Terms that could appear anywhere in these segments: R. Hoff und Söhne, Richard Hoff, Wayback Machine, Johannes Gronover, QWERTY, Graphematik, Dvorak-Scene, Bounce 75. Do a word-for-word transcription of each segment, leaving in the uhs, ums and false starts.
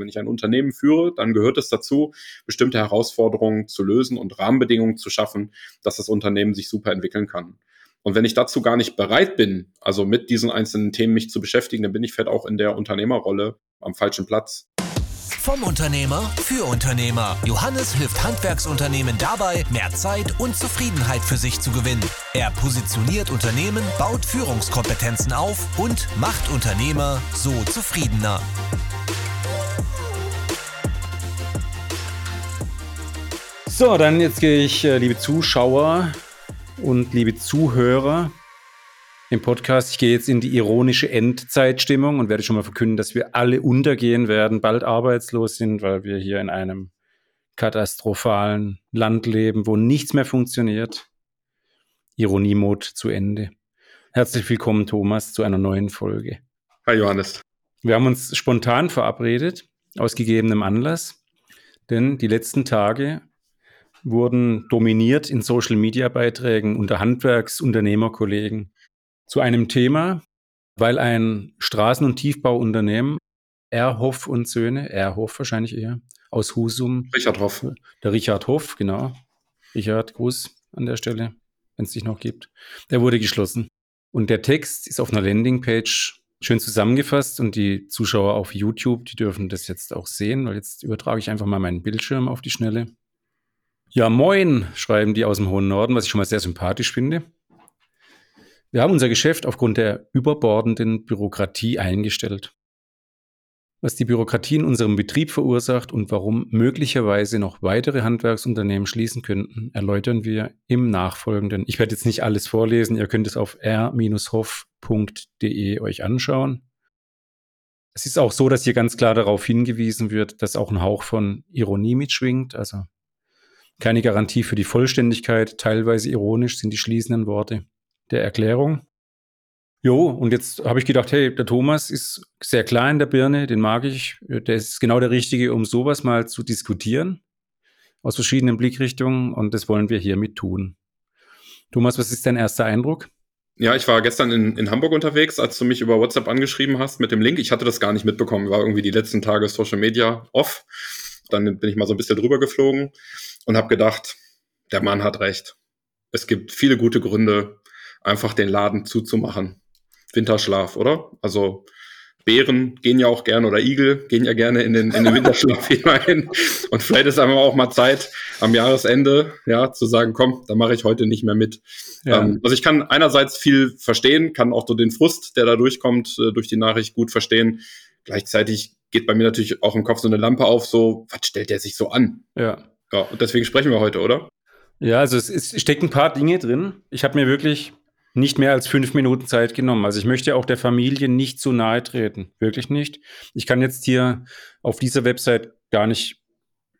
Wenn ich ein Unternehmen führe, dann gehört es dazu, bestimmte Herausforderungen zu lösen und Rahmenbedingungen zu schaffen, dass das Unternehmen sich super entwickeln kann. Und wenn ich dazu gar nicht bereit bin, also mit diesen einzelnen Themen mich zu beschäftigen, dann bin ich vielleicht auch in der Unternehmerrolle am falschen Platz. Vom Unternehmer für Unternehmer. Johannes hilft Handwerksunternehmen dabei, mehr Zeit und Zufriedenheit für sich zu gewinnen. Er positioniert Unternehmen, baut Führungskompetenzen auf und macht Unternehmer so zufriedener. So, dann jetzt gehe ich, liebe Zuschauer und liebe Zuhörer im Podcast, ich gehe jetzt in die ironische Endzeitstimmung und werde schon mal verkünden, dass wir alle untergehen werden, bald arbeitslos sind, weil wir hier in einem katastrophalen Land leben, wo nichts mehr funktioniert. Ironiemod zu Ende. Herzlich willkommen, Thomas, zu einer neuen Folge. Hi, Johannes. Wir haben uns spontan verabredet, aus gegebenem Anlass, denn die letzten Tage wurden dominiert in Social-Media-Beiträgen unter Handwerksunternehmerkollegen zu einem Thema, weil ein Straßen- und Tiefbauunternehmen, R. Hoff und Söhne, R. Hoff wahrscheinlich eher, aus Husum. Richard Hoff. Der Richard Hoff, genau. Richard, Gruß an der Stelle, wenn es dich noch gibt. Der wurde geschlossen. Und der Text ist auf einer Landingpage schön zusammengefasst und die Zuschauer auf YouTube, die dürfen das jetzt auch sehen, weil jetzt übertrage ich einfach mal meinen Bildschirm auf die Schnelle. Ja, moin, schreiben die aus dem hohen Norden, was ich schon mal sehr sympathisch finde. Wir haben unser Geschäft aufgrund der überbordenden Bürokratie eingestellt. Was die Bürokratie in unserem Betrieb verursacht und warum möglicherweise noch weitere Handwerksunternehmen schließen könnten, erläutern wir im Nachfolgenden. Ich werde jetzt nicht alles vorlesen, ihr könnt es auf r hoff punkt de euch anschauen. Es ist auch so, dass hier ganz klar darauf hingewiesen wird, dass auch ein Hauch von Ironie mitschwingt, also keine Garantie für die Vollständigkeit, teilweise ironisch sind die schließenden Worte der Erklärung. Jo, und jetzt habe ich gedacht, hey, der Thomas ist sehr klar in der Birne, den mag ich, der ist genau der Richtige, um sowas mal zu diskutieren, aus verschiedenen Blickrichtungen, und das wollen wir hiermit tun. Thomas, was ist dein erster Eindruck? Ja, ich war gestern in, in Hamburg unterwegs, als du mich über WhatsApp angeschrieben hast mit dem Link. Ich hatte das gar nicht mitbekommen, war irgendwie die letzten Tage Social Media off. Dann bin ich mal so ein bisschen drüber geflogen und habe gedacht, der Mann hat recht. Es gibt viele gute Gründe, einfach den Laden zuzumachen. Winterschlaf, oder? Also Bären gehen ja auch gerne, oder Igel gehen ja gerne in den, in den Winterschlaf hinein. Und vielleicht ist einfach auch mal Zeit, am Jahresende ja zu sagen, komm, da mache ich heute nicht mehr mit. Ja. Ähm, also ich kann einerseits viel verstehen, kann auch so den Frust, der da durchkommt, durch die Nachricht gut verstehen. Gleichzeitig geht bei mir natürlich auch im Kopf so eine Lampe auf, so, was stellt der sich so an? Ja. Ja, und deswegen sprechen wir heute, oder? Ja, also es, es stecken ein paar Dinge drin. Ich habe mir wirklich nicht mehr als fünf Minuten Zeit genommen. Also ich möchte auch der Familie nicht zu nahe treten. Wirklich nicht. Ich kann jetzt hier auf dieser Website gar nicht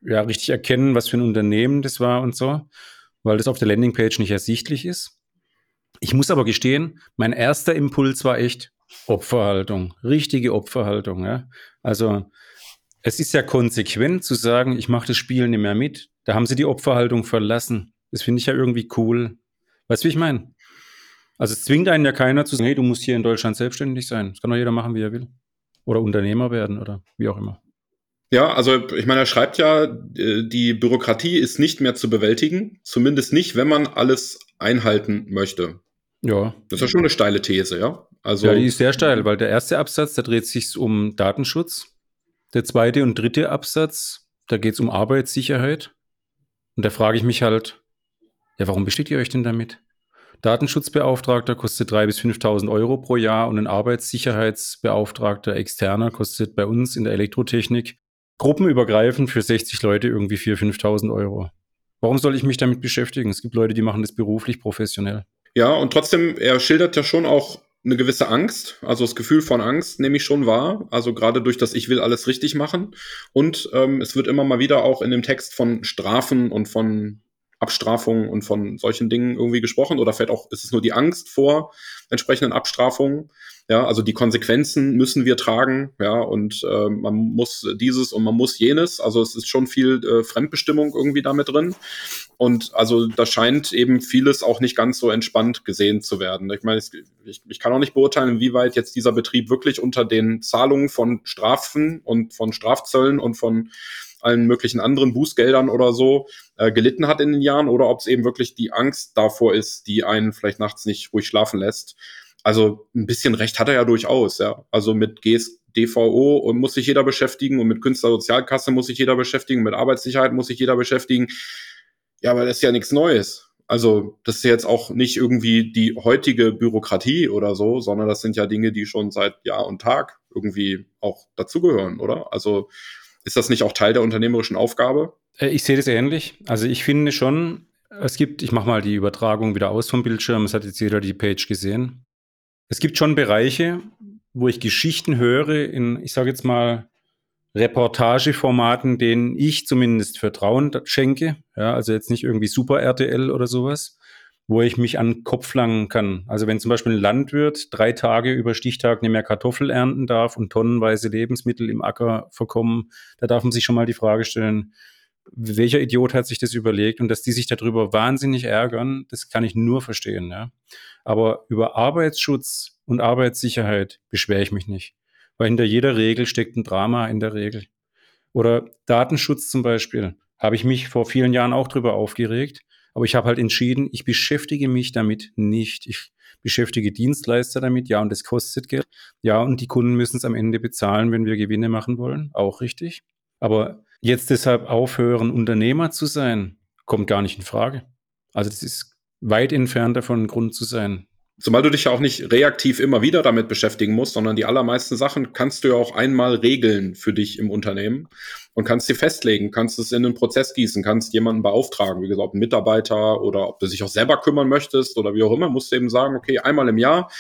ja, richtig erkennen, was für ein Unternehmen das war und so, weil das auf der Landingpage nicht ersichtlich ist. Ich muss aber gestehen, mein erster Impuls war echt Opferhaltung, richtige Opferhaltung. Ja. Also es ist ja konsequent zu sagen, ich mache das Spiel nicht mehr mit. Da haben sie die Opferhaltung verlassen. Das finde ich ja irgendwie cool. Weißt du, wie ich meine? Also es zwingt einen ja keiner zu sagen, hey, du musst hier in Deutschland selbstständig sein. Das kann doch jeder machen, wie er will. Oder Unternehmer werden oder wie auch immer. Ja, also ich meine, er schreibt ja, die Bürokratie ist nicht mehr zu bewältigen. Zumindest nicht, wenn man alles einhalten möchte. Ja. Das ist ja schon eine steile These, ja? Also, ja, die ist sehr steil, weil der erste Absatz, da dreht es sich um Datenschutz. Der zweite und dritte Absatz, da geht es um Arbeitssicherheit. Und da frage ich mich halt, ja, warum beschäftigt ihr euch denn damit? Datenschutzbeauftragter kostet dreitausend bis fünftausend Euro pro Jahr und ein Arbeitssicherheitsbeauftragter externer kostet bei uns in der Elektrotechnik gruppenübergreifend für sechzig Leute irgendwie viertausend bis fünftausend Euro. Warum soll ich mich damit beschäftigen? Es gibt Leute, die machen das beruflich professionell. Ja, und trotzdem, er schildert ja schon auch eine gewisse Angst, also das Gefühl von Angst nehme ich schon wahr, also gerade durch das ich will alles richtig machen, und ähm, es wird immer mal wieder auch in dem Text von Strafen und von Abstrafungen und von solchen Dingen irgendwie gesprochen, oder vielleicht auch, ist es nur die Angst vor entsprechenden Abstrafungen? Ja, also die Konsequenzen müssen wir tragen, ja, und äh, man muss dieses und man muss jenes, also es ist schon viel äh, Fremdbestimmung irgendwie damit drin, und also da scheint eben vieles auch nicht ganz so entspannt gesehen zu werden. Ich meine, ich, ich kann auch nicht beurteilen, inwieweit jetzt dieser Betrieb wirklich unter den Zahlungen von Strafen und von Strafzöllen und von allen möglichen anderen Bußgeldern oder so äh, gelitten hat in den Jahren, oder ob es eben wirklich die Angst davor ist, die einen vielleicht nachts nicht ruhig schlafen lässt. Also ein bisschen Recht hat er ja durchaus, ja. Also mit G S D V O und muss sich jeder beschäftigen, und mit Künstlersozialkasse muss sich jeder beschäftigen, mit Arbeitssicherheit muss sich jeder beschäftigen. Ja, aber das ist ja nichts Neues. Also das ist jetzt auch nicht irgendwie die heutige Bürokratie oder so, sondern das sind ja Dinge, die schon seit Jahr und Tag irgendwie auch dazugehören, oder? Also ist das nicht auch Teil der unternehmerischen Aufgabe? Ich sehe das ähnlich. Also ich finde schon, es gibt, ich mache mal die Übertragung wieder aus vom Bildschirm, es hat jetzt jeder die Page gesehen. Es gibt schon Bereiche, wo ich Geschichten höre in, ich sage jetzt mal, Reportageformaten, denen ich zumindest Vertrauen schenke, ja, also jetzt nicht irgendwie Super R T L oder sowas, wo ich mich an den Kopf langen kann. Also wenn zum Beispiel ein Landwirt drei Tage über Stichtag nicht mehr Kartoffel ernten darf und tonnenweise Lebensmittel im Acker verkommen, da darf man sich schon mal die Frage stellen, welcher Idiot hat sich das überlegt, und dass die sich darüber wahnsinnig ärgern, das kann ich nur verstehen. Ja. Aber über Arbeitsschutz und Arbeitssicherheit beschwere ich mich nicht, weil hinter jeder Regel steckt ein Drama in der Regel. Oder Datenschutz zum Beispiel, habe ich mich vor vielen Jahren auch drüber aufgeregt, aber ich habe halt entschieden, ich beschäftige mich damit nicht. Ich beschäftige Dienstleister damit, ja, und das kostet Geld. Ja, und die Kunden müssen es am Ende bezahlen, wenn wir Gewinne machen wollen, auch richtig. Aber jetzt deshalb aufhören, Unternehmer zu sein, kommt gar nicht in Frage. Also das ist weit entfernt davon, ein Grund zu sein. Zumal du dich ja auch nicht reaktiv immer wieder damit beschäftigen musst, sondern die allermeisten Sachen kannst du ja auch einmal regeln für dich im Unternehmen und kannst sie festlegen, kannst es in einen Prozess gießen, kannst jemanden beauftragen, wie gesagt, ob einen Mitarbeiter oder ob du dich auch selber kümmern möchtest oder wie auch immer, musst du eben sagen, okay, einmal im Jahr,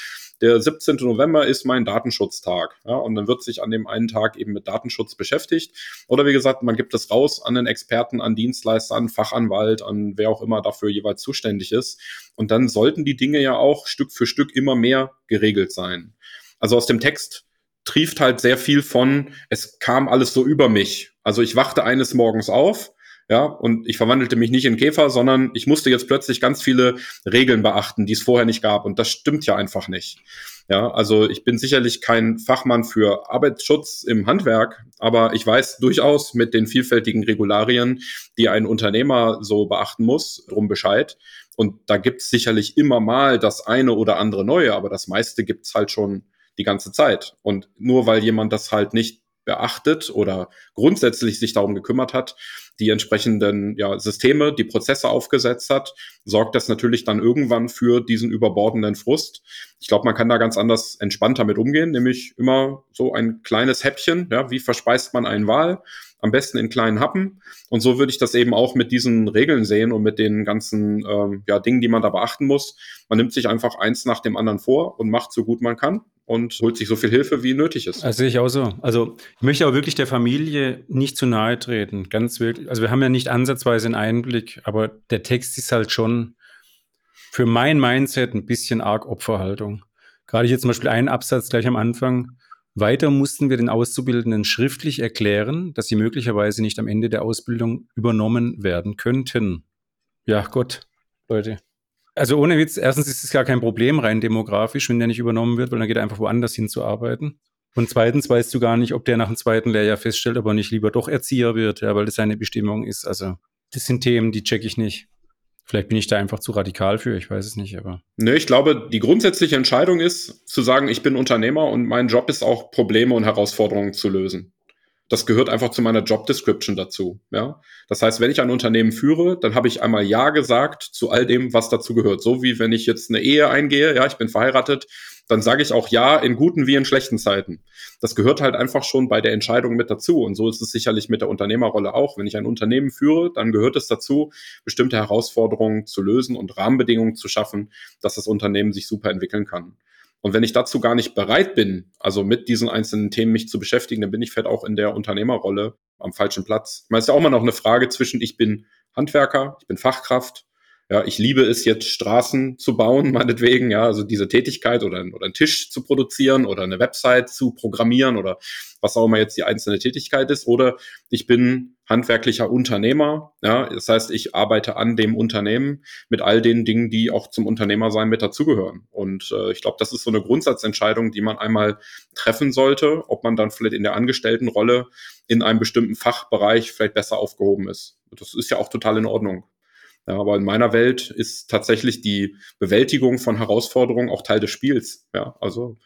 der siebzehnten November ist mein Datenschutztag. Ja, und dann wird sich an dem einen Tag eben mit Datenschutz beschäftigt. Oder wie gesagt, man gibt es raus an den Experten, an Dienstleister, an Fachanwalt, an wer auch immer dafür jeweils zuständig ist. Und dann sollten die Dinge ja auch Stück für Stück immer mehr geregelt sein. Also aus dem Text trieft halt sehr viel von, es kam alles so über mich. Also ich wachte eines Morgens auf. Ja, und ich verwandelte mich nicht in Käfer, sondern ich musste jetzt plötzlich ganz viele Regeln beachten, die es vorher nicht gab. Und das stimmt ja einfach nicht. Ja, also ich bin sicherlich kein Fachmann für Arbeitsschutz im Handwerk, aber ich weiß durchaus mit den vielfältigen Regularien, die ein Unternehmer so beachten muss, drum Bescheid. Und da gibt's sicherlich immer mal das eine oder andere Neue, aber das meiste gibt's halt schon die ganze Zeit. Und nur weil jemand das halt nicht beachtet oder grundsätzlich sich darum gekümmert hat, die entsprechenden ja, Systeme, die Prozesse aufgesetzt hat, sorgt das natürlich dann irgendwann für diesen überbordenden Frust. Ich glaube, man kann da ganz anders entspannt damit umgehen, nämlich immer so ein kleines Häppchen, ja, wie verspeist man einen Wal, am besten in kleinen Happen. Und so würde ich das eben auch mit diesen Regeln sehen und mit den ganzen ähm, ja, Dingen, die man da beachten muss. Man nimmt sich einfach eins nach dem anderen vor und macht so gut man kann und holt sich so viel Hilfe, wie nötig ist. Also sehe ich auch so. Also ich möchte aber wirklich der Familie nicht zu nahe treten. Ganz wirklich. Also wir haben ja nicht ansatzweise einen Einblick, aber der Text ist halt schon für mein Mindset ein bisschen arg Opferhaltung. Gerade hier zum Beispiel einen Absatz gleich am Anfang. Weiter mussten wir den Auszubildenden schriftlich erklären, dass sie möglicherweise nicht am Ende der Ausbildung übernommen werden könnten. Ja Gott, Leute. Also ohne Witz, erstens ist es gar kein Problem rein demografisch, wenn der nicht übernommen wird, weil dann geht er einfach woanders hin zu arbeiten. Und zweitens weißt du gar nicht, ob der nach dem zweiten Lehrjahr feststellt, ob er nicht lieber doch Erzieher wird, ja, weil das seine Bestimmung ist. Also das sind Themen, die checke ich nicht. Vielleicht bin ich da einfach zu radikal für, ich weiß es nicht, aber. Nee, ich glaube, die grundsätzliche Entscheidung ist, zu sagen, ich bin Unternehmer und mein Job ist auch, Probleme und Herausforderungen zu lösen. Das gehört einfach zu meiner Job-Description dazu. Ja? Das heißt, wenn ich ein Unternehmen führe, dann habe ich einmal Ja gesagt zu all dem, was dazu gehört. So wie wenn ich jetzt eine Ehe eingehe, ja, ich bin verheiratet, dann sage ich auch Ja in guten wie in schlechten Zeiten. Das gehört halt einfach schon bei der Entscheidung mit dazu. Und so ist es sicherlich mit der Unternehmerrolle auch. Wenn ich ein Unternehmen führe, dann gehört es dazu, bestimmte Herausforderungen zu lösen und Rahmenbedingungen zu schaffen, dass das Unternehmen sich super entwickeln kann. Und wenn ich dazu gar nicht bereit bin, also mit diesen einzelnen Themen mich zu beschäftigen, dann bin ich vielleicht auch in der Unternehmerrolle am falschen Platz. Ich meine, es ist ja auch mal noch eine Frage zwischen ich bin Handwerker, ich bin Fachkraft. Ja, ich liebe es jetzt, Straßen zu bauen, meinetwegen, ja, also diese Tätigkeit oder, oder einen Tisch zu produzieren oder eine Website zu programmieren oder was auch immer jetzt die einzelne Tätigkeit ist. Oder ich bin handwerklicher Unternehmer, ja, das heißt, ich arbeite an dem Unternehmen mit all den Dingen, die auch zum Unternehmersein mit dazugehören. Und äh, ich glaube, das ist so eine Grundsatzentscheidung, die man einmal treffen sollte, ob man dann vielleicht in der Angestelltenrolle in einem bestimmten Fachbereich vielleicht besser aufgehoben ist. Das ist ja auch total in Ordnung. Ja, aber in meiner Welt ist tatsächlich die Bewältigung von Herausforderungen auch Teil des Spiels. Ja, also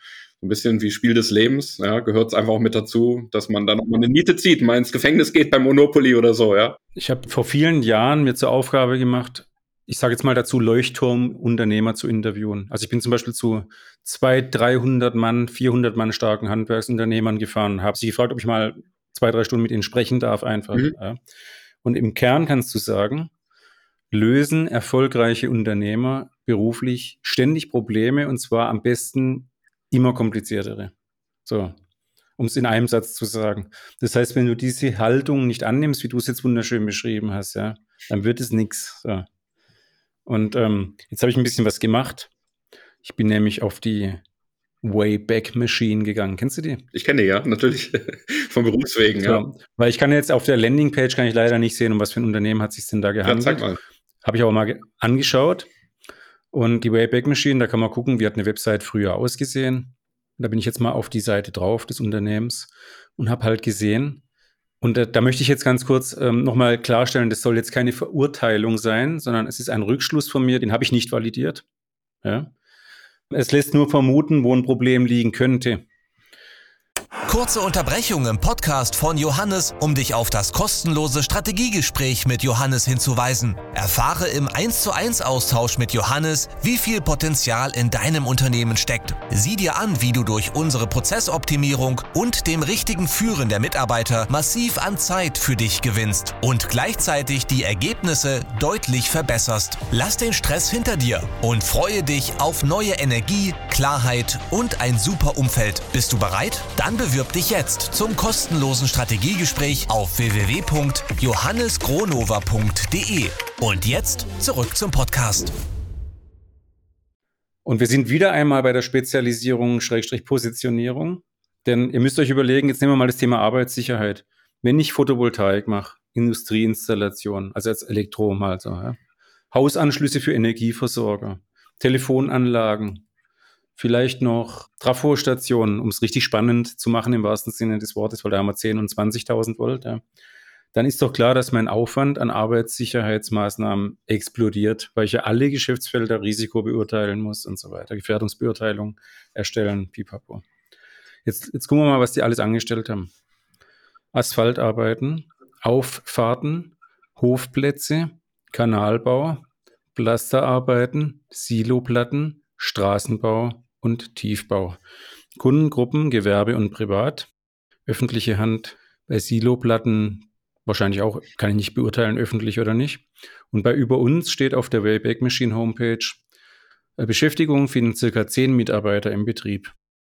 so ein bisschen wie Spiel des Lebens, ja, gehört es einfach auch mit dazu, dass man dann auch mal eine Niete zieht, mal ins Gefängnis geht beim Monopoly oder so. Ja. Ich habe vor vielen Jahren mir zur Aufgabe gemacht, ich sage jetzt mal dazu, Leuchtturmunternehmer zu interviewen. Also ich bin zum Beispiel zu zweihundert, dreihundert Mann, vierhundert Mann starken Handwerksunternehmern gefahren und habe sie gefragt, ob ich mal zwei, drei Stunden mit ihnen sprechen darf einfach. Mhm. Ja. Und im Kern kannst du sagen, lösen erfolgreiche Unternehmer beruflich ständig Probleme, und zwar am besten immer kompliziertere. So, um es in einem Satz zu sagen. Das heißt, wenn du diese Haltung nicht annimmst, wie du es jetzt wunderschön beschrieben hast, ja, dann wird es nichts. So. Und ähm, jetzt habe ich ein bisschen was gemacht. Ich bin nämlich auf die Wayback Machine gegangen. Kennst du die? Ich kenne die, ja, natürlich. Von Berufswegen, so, ja. Weil ich kann jetzt auf der Landingpage kann ich leider nicht sehen, um was für ein Unternehmen hat sich denn da gehandelt. Ja, sag mal. Habe ich aber mal angeschaut. Und die Wayback Machine, da kann man gucken, wie hat eine Website früher ausgesehen. Da bin ich jetzt mal auf die Seite drauf des Unternehmens und habe halt gesehen. Und da, da möchte ich jetzt ganz kurz ähm, nochmal klarstellen, das soll jetzt keine Verurteilung sein, sondern es ist ein Rückschluss von mir, den habe ich nicht validiert. Ja. Es lässt nur vermuten, wo ein Problem liegen könnte. Kurze Unterbrechung im Podcast von Johannes, um dich auf das kostenlose Strategiegespräch mit Johannes hinzuweisen. Erfahre im eins zu eins Austausch mit Johannes, wie viel Potenzial in deinem Unternehmen steckt. Sieh dir an, wie du durch unsere Prozessoptimierung und dem richtigen Führen der Mitarbeiter massiv an Zeit für dich gewinnst und gleichzeitig die Ergebnisse deutlich verbesserst. Lass den Stress hinter dir und freue dich auf neue Energie, Klarheit und ein super Umfeld. Bist du bereit? Dann bewirb dich jetzt zum kostenlosen Strategiegespräch auf w w w punkt johannes gronover punkt de. Und jetzt zurück zum Podcast. Und wir sind wieder einmal bei der Spezialisierung Schrägstrich Positionierung. Denn ihr müsst euch überlegen, jetzt nehmen wir mal das Thema Arbeitssicherheit. Wenn ich Photovoltaik mache, Industrieinstallation, also als Elektrom halt so, ja? Hausanschlüsse für Energieversorger, Telefonanlagen, vielleicht noch Trafostationen, um es richtig spannend zu machen im wahrsten Sinne des Wortes, weil da haben wir zehntausend und zwanzigtausend Volt. Ja. Dann ist doch klar, dass mein Aufwand an Arbeitssicherheitsmaßnahmen explodiert, weil ich ja alle Geschäftsfelder Risiko beurteilen muss und so weiter. Gefährdungsbeurteilung erstellen, pipapo. Jetzt, jetzt gucken wir mal, was die alles angestellt haben. Asphaltarbeiten, Auffahrten, Hofplätze, Kanalbau, Pflasterarbeiten, Siloplatten, Straßenbau und Tiefbau. Kundengruppen, Gewerbe und Privat, öffentliche Hand, bei Siloplatten wahrscheinlich auch, kann ich nicht beurteilen, öffentlich oder nicht. Und bei Über uns steht auf der Wayback Machine Homepage, Beschäftigung finden circa zehn Mitarbeiter im Betrieb.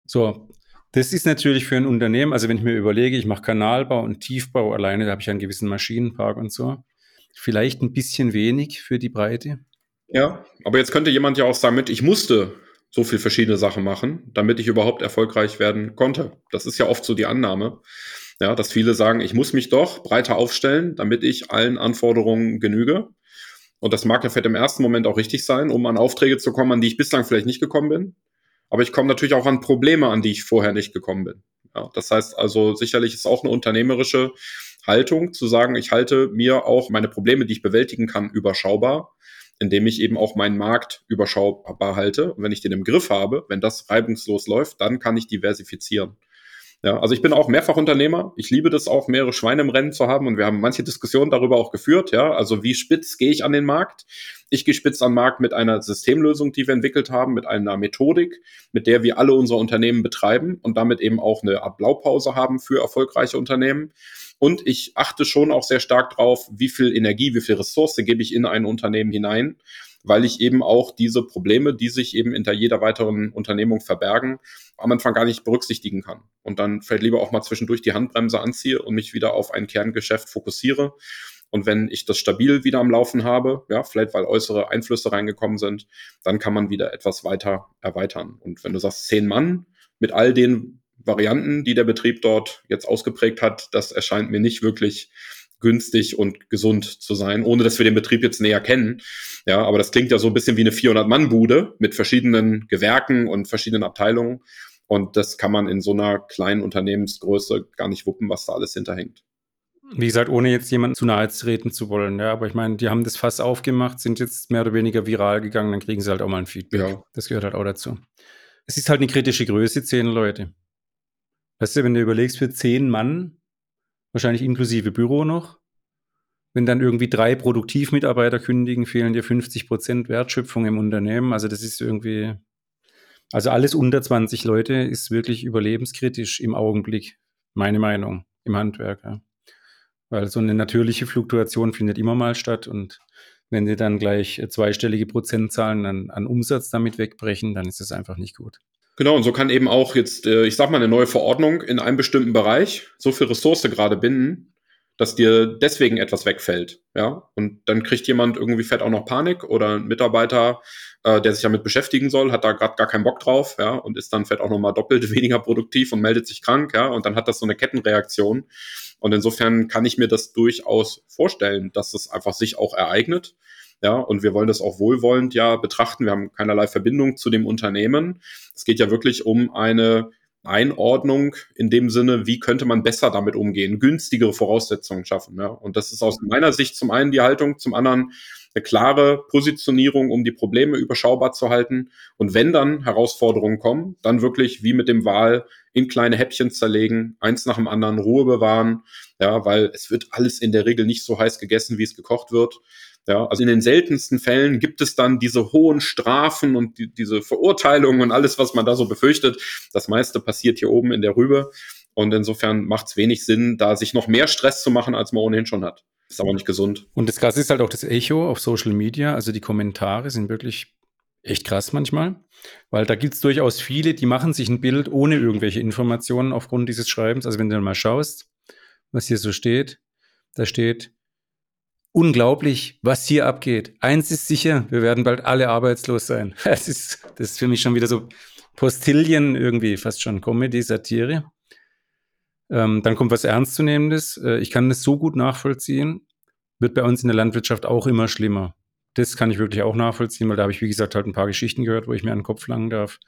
So, das ist natürlich für ein Unternehmen, also wenn ich mir überlege, ich mache Kanalbau und Tiefbau alleine, da habe ich einen gewissen Maschinenpark und so, vielleicht ein bisschen wenig für die Breite. Ja, aber jetzt könnte jemand ja auch sagen, ich musste so viel verschiedene Sachen machen, damit ich überhaupt erfolgreich werden konnte. Das ist ja oft so die Annahme, ja, dass viele sagen, ich muss mich doch breiter aufstellen, damit ich allen Anforderungen genüge. Und das mag ja vielleicht im ersten Moment auch richtig sein, um an Aufträge zu kommen, an die ich bislang vielleicht nicht gekommen bin. Aber ich komme natürlich auch an Probleme, an die ich vorher nicht gekommen bin. Ja, das heißt also, sicherlich ist auch eine unternehmerische Haltung, zu sagen, ich halte mir auch meine Probleme, die ich bewältigen kann, überschaubar, indem ich eben auch meinen Markt überschaubar halte. Und wenn ich den im Griff habe, wenn das reibungslos läuft, dann kann ich diversifizieren. Ja, also ich bin auch Mehrfachunternehmer. Ich liebe das auch, mehrere Schweine im Rennen zu haben. Und wir haben manche Diskussionen darüber auch geführt. Ja, also wie spitz gehe ich an den Markt? Ich gehe spitz an den Markt mit einer Systemlösung, die wir entwickelt haben, mit einer Methodik, mit der wir alle unsere Unternehmen betreiben und damit eben auch eine Art Blaupause haben für erfolgreiche Unternehmen. Und ich achte schon auch sehr stark drauf, wie viel Energie, wie viel Ressource gebe ich in ein Unternehmen hinein, weil ich eben auch diese Probleme, die sich eben hinter jeder weiteren Unternehmung verbergen, am Anfang gar nicht berücksichtigen kann. Und dann vielleicht lieber auch mal zwischendurch die Handbremse anziehe und mich wieder auf ein Kerngeschäft fokussiere Und wenn ich das stabil wieder am Laufen habe, ja, vielleicht weil äußere Einflüsse reingekommen sind, dann kann man wieder etwas weiter erweitern. Und wenn du sagst, zehn Mann mit all den Varianten, die der Betrieb dort jetzt ausgeprägt hat, das erscheint mir nicht wirklich günstig und gesund zu sein, ohne dass wir den Betrieb jetzt näher kennen. Ja, aber das klingt ja so ein bisschen wie eine vierhundert-Mann-Bude mit verschiedenen Gewerken und verschiedenen Abteilungen. Und das kann man in so einer kleinen Unternehmensgröße gar nicht wuppen, was da alles hinterhängt. Wie gesagt, ohne jetzt jemanden zu nahe treten zu wollen. Ja, aber ich meine, die haben das Fass aufgemacht, sind jetzt mehr oder weniger viral gegangen, dann kriegen sie halt auch mal ein Feedback. Ja. Das gehört halt auch dazu. Es ist halt eine kritische Größe, zehn Leute. Weißt du, wenn du überlegst, für zehn Mann, wahrscheinlich inklusive Büro noch, wenn dann irgendwie drei Produktivmitarbeiter kündigen, fehlen dir fünfzig Prozent Wertschöpfung im Unternehmen. Also das ist irgendwie, also alles unter zwanzig Leute ist wirklich überlebenskritisch im Augenblick, meine Meinung, im Handwerk. Ja. Weil so eine natürliche Fluktuation findet immer mal statt und wenn sie dann gleich zweistellige Prozentzahlen an, an Umsatz damit wegbrechen, dann ist das einfach nicht gut. Genau, und so kann eben auch jetzt, ich sag mal, eine neue Verordnung in einem bestimmten Bereich so viel Ressource gerade binden, dass dir deswegen etwas wegfällt, ja. Und dann kriegt jemand irgendwie fett auch noch Panik oder ein Mitarbeiter, äh, der sich damit beschäftigen soll, hat da gerade gar keinen Bock drauf, ja, und ist dann fett auch nochmal doppelt weniger produktiv und meldet sich krank, ja, und dann hat das so eine Kettenreaktion. Und insofern kann ich mir das durchaus vorstellen, dass es einfach sich auch ereignet, ja, und wir wollen das auch wohlwollend ja betrachten. Wir haben keinerlei Verbindung zu dem Unternehmen. Es geht ja wirklich um eine Einordnung in dem Sinne, wie könnte man besser damit umgehen, günstigere Voraussetzungen schaffen. Ja? Und das ist aus meiner Sicht zum einen die Haltung, zum anderen eine klare Positionierung, um die Probleme überschaubar zu halten. Und wenn dann Herausforderungen kommen, dann wirklich wie mit dem Wal in kleine Häppchen zerlegen, eins nach dem anderen, Ruhe bewahren, ja, weil es wird alles in der Regel nicht so heiß gegessen, wie es gekocht wird. Ja, also in den seltensten Fällen gibt es dann diese hohen Strafen und die, diese Verurteilungen und alles, was man da so befürchtet. Das meiste passiert hier oben in der Rübe. Und insofern macht es wenig Sinn, da sich noch mehr Stress zu machen, als man ohnehin schon hat. Ist aber nicht gesund. Und das Krasse ist halt auch das Echo auf Social Media. Also die Kommentare sind wirklich echt krass manchmal. Weil da gibt es durchaus viele, die machen sich ein Bild ohne irgendwelche Informationen aufgrund dieses Schreibens. Also wenn du dann mal schaust, was hier so steht, da steht: Unglaublich, was hier abgeht. Eins ist sicher, wir werden bald alle arbeitslos sein. Das ist, das ist für mich schon wieder so Postillen irgendwie, fast schon Comedy, Satire. Ähm, dann kommt was Ernstzunehmendes. Äh, ich kann das so gut nachvollziehen. Wird bei uns in der Landwirtschaft auch immer schlimmer. Das kann ich wirklich auch nachvollziehen, weil da habe ich, wie gesagt, halt ein paar Geschichten gehört, wo ich mir an den Kopf langen darf.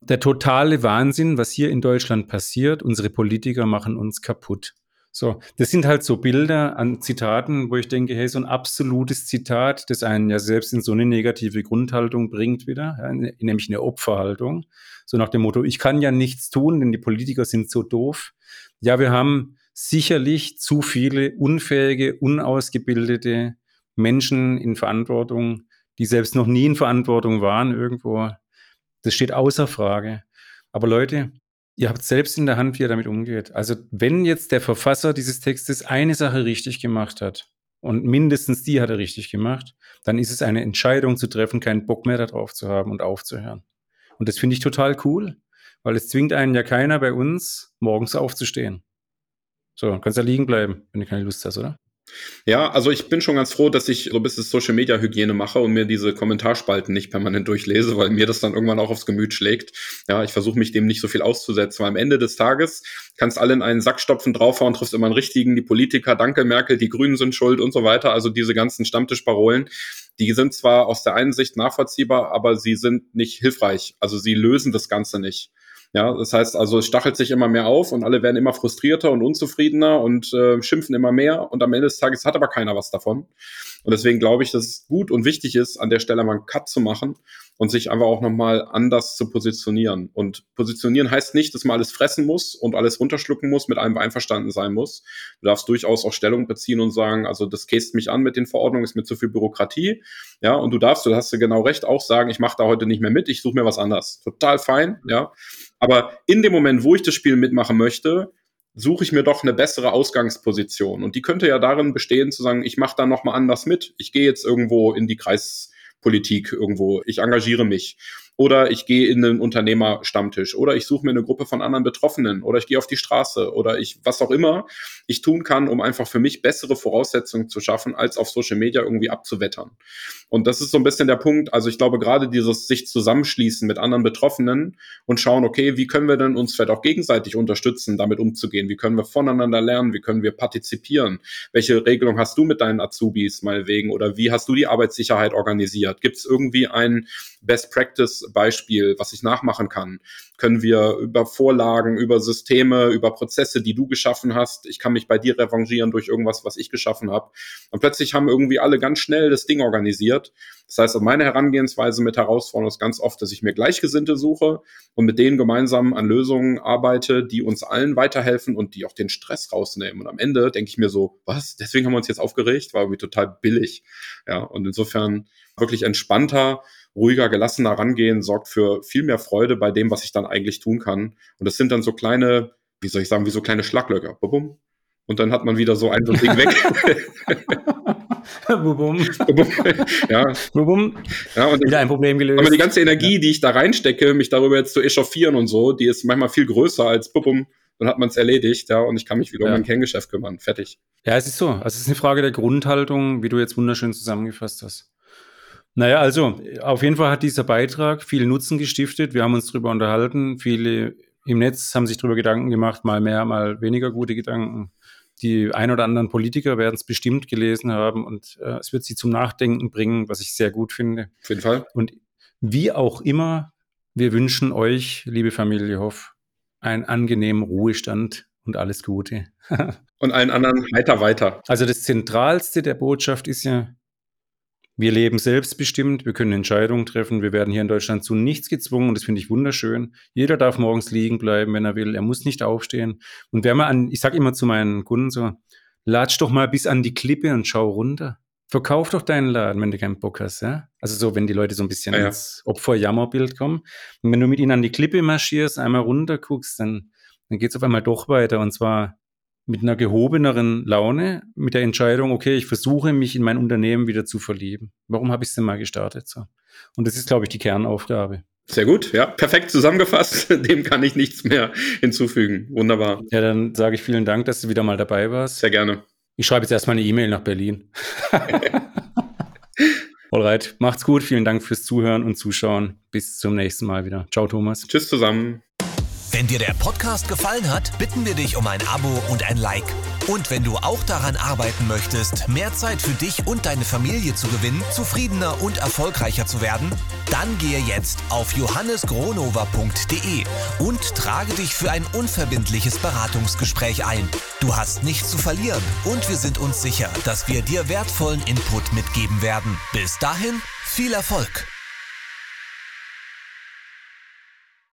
Der totale Wahnsinn, was hier in Deutschland passiert. Unsere Politiker machen uns kaputt. So, das sind halt so Bilder an Zitaten, wo ich denke, hey, so ein absolutes Zitat, das einen ja selbst in so eine negative Grundhaltung bringt wieder, ja, nämlich eine Opferhaltung. So nach dem Motto, ich kann ja nichts tun, denn die Politiker sind so doof. Ja, wir haben sicherlich zu viele unfähige, unausgebildete Menschen in Verantwortung, die selbst noch nie in Verantwortung waren irgendwo. Das steht außer Frage. Aber Leute, ihr habt selbst in der Hand, wie ihr damit umgeht. Also wenn jetzt der Verfasser dieses Textes eine Sache richtig gemacht hat und mindestens die hat er richtig gemacht, dann ist es eine Entscheidung zu treffen, keinen Bock mehr darauf zu haben und aufzuhören. Und das finde ich total cool, weil es zwingt einen ja keiner bei uns, morgens aufzustehen. So, kannst ja liegen bleiben, wenn du keine Lust hast, oder? Ja, also ich bin schon ganz froh, dass ich so ein bisschen Social-Media-Hygiene mache und mir diese Kommentarspalten nicht permanent durchlese, weil mir das dann irgendwann auch aufs Gemüt schlägt. Ja, ich versuche mich dem nicht so viel auszusetzen, weil am Ende des Tages kannst alle in einen Sack stopfen, draufhauen, triffst immer einen richtigen, die Politiker, danke Merkel, die Grünen sind schuld und so weiter, also diese ganzen Stammtischparolen. Die sind zwar aus der einen Sicht nachvollziehbar, aber sie sind nicht hilfreich, also sie lösen das Ganze nicht. Ja, das heißt also, es stachelt sich immer mehr auf und alle werden immer frustrierter und unzufriedener und äh, schimpfen immer mehr und am Ende des Tages hat aber keiner was davon. Und deswegen glaube ich, dass es gut und wichtig ist, an der Stelle mal einen Cut zu machen und sich einfach auch nochmal anders zu positionieren. Und positionieren heißt nicht, dass man alles fressen muss und alles runterschlucken muss, mit allem einverstanden sein muss. Du darfst durchaus auch Stellung beziehen und sagen, also das käst mich an mit den Verordnungen, ist mir zu viel Bürokratie. Ja, und du darfst, du hast ja genau recht, auch sagen, ich mache da heute nicht mehr mit, ich suche mir was anderes. Total fein, ja. Aber in dem Moment, wo ich das Spiel mitmachen möchte, suche ich mir doch eine bessere Ausgangsposition. Und die könnte ja darin bestehen, zu sagen, ich mache da nochmal anders mit. Ich gehe jetzt irgendwo in die Kreispolitik irgendwo. Ich engagiere mich. oder ich gehe in einen Unternehmerstammtisch oder ich suche mir eine Gruppe von anderen Betroffenen oder ich gehe auf die Straße oder ich, was auch immer ich tun kann, um einfach für mich bessere Voraussetzungen zu schaffen, als auf Social Media irgendwie abzuwettern. Und das ist so ein bisschen der Punkt. Also ich glaube, gerade dieses sich zusammenschließen mit anderen Betroffenen und schauen, okay, wie können wir denn uns vielleicht auch gegenseitig unterstützen, damit umzugehen? Wie können wir voneinander lernen? Wie können wir partizipieren? Welche Regelung hast du mit deinen Azubis meinetwegen? Oder wie hast du die Arbeitssicherheit organisiert? Gibt es irgendwie ein Best-Practice-Beispiel, was ich nachmachen kann? Können wir über Vorlagen, über Systeme, über Prozesse, die du geschaffen hast, ich kann mich bei dir revanchieren durch irgendwas, was ich geschaffen habe. Und plötzlich haben irgendwie alle ganz schnell das Ding organisiert. Das heißt, meine Herangehensweise mit Herausforderungen ist ganz oft, dass ich mir Gleichgesinnte suche und mit denen gemeinsam an Lösungen arbeite, die uns allen weiterhelfen und die auch den Stress rausnehmen. Und am Ende denke ich mir so, was? Deswegen haben wir uns jetzt aufgeregt? War irgendwie total billig. Ja, und insofern wirklich entspannter, ruhiger, gelassener rangehen, sorgt für viel mehr Freude bei dem, was ich dann eigentlich tun kann. Und das sind dann so kleine, wie soll ich sagen, wie so kleine Schlaglöcher. Bum. Und dann hat man wieder so ein, so ein Ding weg. Bum. Ja. Bum. Ja, und wieder ein Problem gelöst. Aber die ganze Energie, ja, die ich da reinstecke, mich darüber jetzt zu echauffieren und so, die ist manchmal viel größer als Bum. Dann hat man es erledigt, ja, und ich kann mich wieder ja. um mein Kerngeschäft kümmern. Fertig. Ja, es ist so. Also es ist eine Frage der Grundhaltung, wie du jetzt wunderschön zusammengefasst hast. Naja, also auf jeden Fall hat dieser Beitrag viel Nutzen gestiftet. Wir haben uns darüber unterhalten. Viele im Netz haben sich darüber Gedanken gemacht, mal mehr, mal weniger gute Gedanken. Die ein oder anderen Politiker werden es bestimmt gelesen haben und äh, es wird sie zum Nachdenken bringen, was ich sehr gut finde. Auf jeden Fall. Und wie auch immer, wir wünschen euch, liebe Familie Hoff, einen angenehmen Ruhestand und alles Gute. Und allen anderen heiter weiter. Also das Zentralste der Botschaft ist ja, wir leben selbstbestimmt, wir können Entscheidungen treffen, wir werden hier in Deutschland zu nichts gezwungen und das finde ich wunderschön. Jeder darf morgens liegen bleiben, wenn er will, er muss nicht aufstehen. Und wenn man an, ich sage immer zu meinen Kunden so, latsch doch mal bis an die Klippe und schau runter. Verkauf doch deinen Laden, wenn du keinen Bock hast. Ja? Also so, wenn die Leute so ein bisschen ja, ja. ins Opfer-Jammer-Bild kommen. Und wenn du mit ihnen an die Klippe marschierst, einmal runter guckst, dann, dann geht es auf einmal doch weiter und zwar mit einer gehobeneren Laune, mit der Entscheidung, okay, ich versuche mich in mein Unternehmen wieder zu verlieben. Warum habe ich es denn mal gestartet? So. Und das ist, glaube ich, die Kernaufgabe. Sehr gut, ja, perfekt zusammengefasst. Dem kann ich nichts mehr hinzufügen. Wunderbar. Ja, dann sage ich vielen Dank, dass du wieder mal dabei warst. Sehr gerne. Ich schreibe jetzt erstmal eine E-Mail nach Berlin. Alright, macht's gut. Vielen Dank fürs Zuhören und Zuschauen. Bis zum nächsten Mal wieder. Ciao, Thomas. Tschüss zusammen. Wenn dir der Podcast gefallen hat, bitten wir dich um ein Abo und ein Like. Und wenn du auch daran arbeiten möchtest, mehr Zeit für dich und deine Familie zu gewinnen, zufriedener und erfolgreicher zu werden, dann gehe jetzt auf johannes gronover punkt de und trage dich für ein unverbindliches Beratungsgespräch ein. Du hast nichts zu verlieren und wir sind uns sicher, dass wir dir wertvollen Input mitgeben werden. Bis dahin, viel Erfolg!